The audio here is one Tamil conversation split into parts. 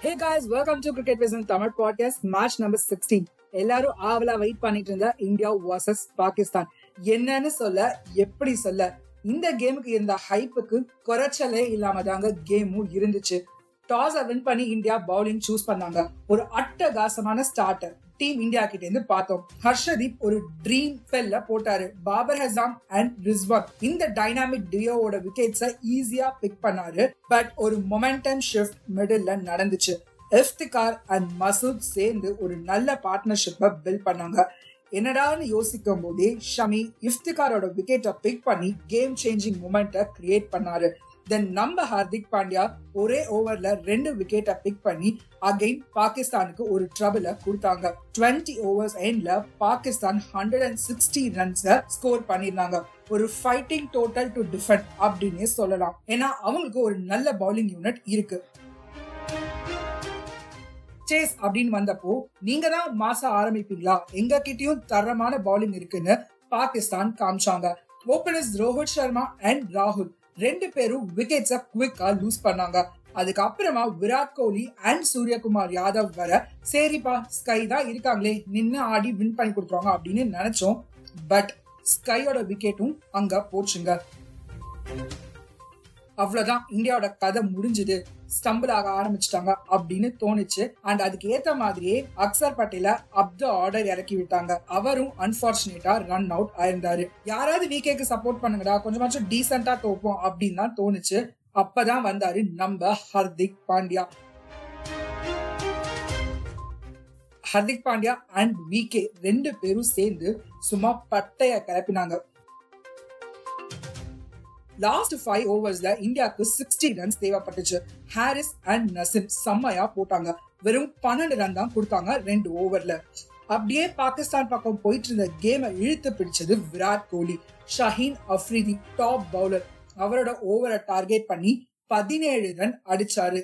Hey guys, welcome to Cricket Vision TAMAT podcast, match number 16. எல்லாரும் ஆவலா வெயிட் பண்ணிட்டு இருந்தா இந்தியா வர்சஸ் பாகிஸ்தான். என்னன்னு சொல்ல, எப்படி சொல்ல, இந்த கேமுக்கு இருந்த ஹைப்புக்கு குறைச்சலே இல்லாம தாங்க கேமும் இருந்துச்சு. டாஸ் வின் பண்ணி இந்தியா பவுலிங் சூஸ் பண்ணாங்க. ஒரு அட்டகாசமான ஸ்டார்டர் டீம் இந்தியா கிட்ட இருந்து பார்த்தோம். ஹர்ஷதீப் ஒரு ட்ரீம் பெல்ல போட்டாரு. பாபர் ஹசாம் அண்ட் ரிஸ்வான் இந்த டைனாமிக் டியோவோட விக்கெட்ஸை ஈஸியா பிக் பண்ணாரு. பட் ஒரு மொமெண்டம் ஷிஃப்ட் மிடில் நடந்துச்சு. இஃப்திகார் அண்ட் மசூத் சேர்ந்து ஒரு நல்ல பார்ட்னர்ஷிப்பை பில்ட் பண்ணாங்க. என்னடான்னு யோசிக்கும் போதே ஷமி இஃப்திகாரோட விக்கெட்டை பிக் பண்ணி கேம் சேஞ்சிங் மொமெண்ட்டை கிரியேட் பண்ணாரு. தென் நம்ம ஹார்திக் பாண்டியா ஒரே ஓவர்ல 2 விக்கெட்டை பிக் பண்ணி அகைன் பாகிஸ்தானுக்கு ஒரு ட்ரபிள கொடுத்தாங்க. 20 ஓவர்ஸ் எண்ட்ல பாகிஸ்தான் 160 ரன்ஸ் ஸ்கோர் பண்ணிருந்தாங்க. ஒரு ஃபைட்டிங் டோட்டல் டு டிஃபெண்ட் அப்படின்னு சொல்லலாம். ஏன்னா அவங்களுக்கு ஒரு நல்ல பவுலிங் யூனிட் இருக்கு. சேஸ் அப்படின்னு வந்தப்போ நீங்க தான் மாசா ஆரம்பிப்பீங்களா, எங்க கிட்டயும் தரமான பவுலிங் இருக்குன்னு பாகிஸ்தான் காமிச்சாங்க. ஓபனர்ஸ் ரோஹித் சர்மா அண்ட் ராகுல் 2 பேரும் விக்கெட்ஸ குவிக்கா லூஸ் பண்ணாங்க. அதுக்கப்புறமா விராட் கோலி அண்ட் சூரியகுமார் யாதவ் வர சரிப்பா ஸ்கை தான் இருக்காங்களே, நின்னு ஆடி வின் பண்ணி கொடுக்குறாங்க அப்படின்னு நினைச்சோம். பட் ஸ்கையோட விக்கெட்டும் அங்க போச்சுங்க. அவ்வளவுதான், இந்தியாவோட கதை முடிஞ்சது, ஸ்டம்பிள் ஆக ஆரம்பிச்சுட்டாங்க அப்படின்னு தோணுச்சு. அண்ட் அதுக்கு ஏத்த மாதிரியே அக்ஷர் பட்டேல அப் தி ஆர்டர் இறக்கி விட்டாங்க. அவரும் அன்பார்ச்சுனேட்டா ரன் அவுட் ஆயிருந்தாரு. யாராவது வி கேக்கு சப்போர்ட் பண்ணுங்கடா, கொஞ்சமாச்சும் டீசென்டா தோப்போம் அப்படின்னு தான் தோணுச்சு. அப்பதான் வந்தாரு நம்ம Hardik Pandya. Hardik Pandya and V K 2 பேரும் சேர்ந்து சும்மா பட்டைய கிளப்பினாங்க. லாஸ்ட் 5 ஓவர்ஸ்ல இந்தியாவுக்கு 60 ரன்ஸ் தேவைப்பட்டுச்சு. ஹாரிஸ் அண்ட் நசீம் செம்மையா போட்டாங்க. வெறும் 12 ரன் தான் கொடுத்தாங்க 2 ஓவர்ல. அப்படியே பாகிஸ்தான் பக்கம் போயிட்டு இருந்த கேமை இழுத்து பிடிச்சது விராட் கோலி. ஷஹீன் அஃப்ரிதி டாப் பவுலர், அவரோட ஓவரை டார்கெட் பண்ணி 17 ரன் அடிச்சாரு.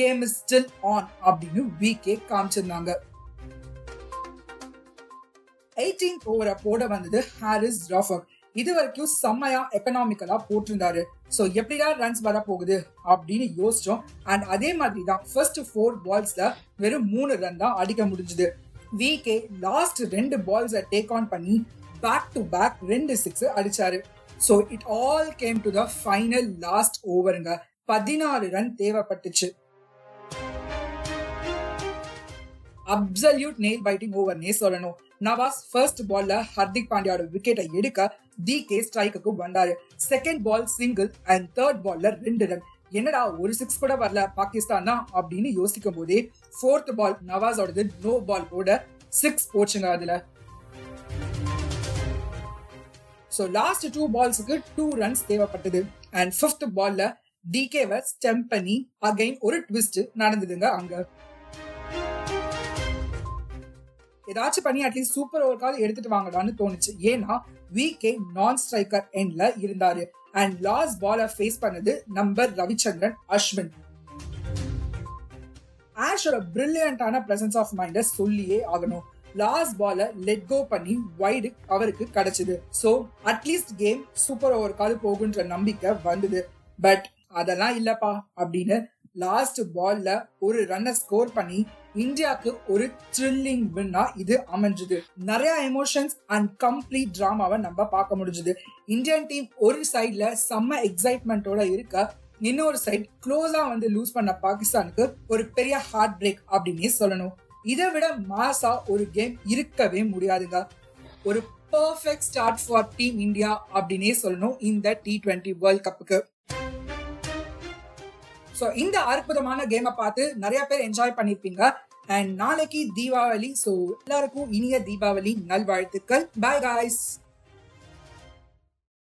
கேம் இஸ் ஸ்டில் ஆன் அப்படின்னு வி கே காமிச்சிருந்தாங்க. 18 ஓவரை போட வந்தது ஹாரிஸ் ராஃப். இது வரைக்கும் செம்மையா எக்கனாமிக்கலா போட்டிருந்தாரு. சோ எப்படிடா ரன்ஸ் வர போகுது அப்படின்னு யோசிச்சோம். அண்ட் அதே மாதிரி தான் ஃபர்ஸ்ட் 4 பால்ஸ்ல வெறும் 3 ரன் தான் அடிக்க முடிஞ்சது. V K last 2 balls take on பண்ணி பேக் டு பேக் 2 சிக்ஸ் அடிச்சாரு. So it all came to the final last ஓவருங்க. 16 ரன் தேவைப்பட்டுச்சு. அப்சல்யூட் நெயில் பைட்டிங் ஓவர்னே சொல்லணும். நவாஸ் ஃபர்ஸ்ட் பால்ல ஹர்திக் பாண்டியாவோட விக்கெட்டை எடுக்க டி கே ஸ்ட்ரைக்கு வந்தாரு. Second ball single and third பால்ல 2 ரன். என்னடா ஒரு 6 கூட வரல பாகிஸ்தான் தான் அப்படின்னு யோசிக்கும் போதே ஃபோர்த் பால் நவாஸோடது நோ பால் போட 6 போச்சுங்க. அதுல சோ லாஸ்ட் 2 பால்ஸுக்கு 2 ரன்ஸ் தேவைப்பட்டது. அண்ட் 5th பால்ல டி கேவை ஸ்டெம்ப் பண்ணி அகைன் ஒரு ட்விஸ்ட் நடந்ததுங்க. அங்க ஏதாச்சும் பண்ணி அட்லீஸ்ட் சூப்பர் ஓவருக்காவது எடுத்துட்டு வாங்கலான்னு தோணுச்சு. ஏன்னா வி கே நான் ஸ்ட்ரைக்கர் எண்ட்ல இருந்தாரு. அண்ட் லாஸ்ட் பால ஃபேஸ் பண்ணது நம்பர் ரவிச்சந்திரன் அஸ்வின். ஆஷோட பிரில்லியன்டான பிரசன்ஸ் ஆஃப் மைண்ட சொல்லியே ஆகணும். லாஸ்ட் பால லெட் கோ பண்ணி வைடு அவருக்கு கிடைச்சது. சோ அட்லீஸ்ட் கேம் சூப்பர் ஓவருக்காவது போகுன்ற நம்பிக்கை வந்தது. பட் அதெல்லாம் இல்லப்பா அப்படின்னு லாஸ்ட் பால்ல 1 ரன்னை ஸ்கோர் பண்ணி இந்தியாவுக்கு ஒரு த்ரில்லிங் வின்னா இது அமைஞ்சது. நிறைய எமோஷன்ஸ் அண்ட் கம்ப்ளீட் டிராமாவை நம்ம பார்க்க முடிஞ்சது. இந்தியன் டீம் ஒரு சைட்ல செம்ம எக்ஸைட்மெண்டோட இருக்க, இன்னொரு சைட் க்ளோஸா வந்து லூஸ் பண்ண பாகிஸ்தானுக்கு ஒரு பெரிய ஹார்ட் பிரேக் அப்படின்னே சொல்லணும். இதை விட மாசா ஒரு கேம் இருக்கவே முடியாதுங்க. ஒரு perfect start for team India அப்படின்னே சொல்லணும் இந்த T20 வேர்ல்ட் கப்புக்கு. ஸோ இந்த அற்புதமான கேமை பார்த்து நிறைய பேர் என்ஜாய் பண்ணியிருப்பீங்க. அண்ட் நாளைக்கு தீபாவளி, ஸோ எல்லாருக்கும் இனிய தீபாவளி நல்வாழ்த்துக்கள். Bye guys.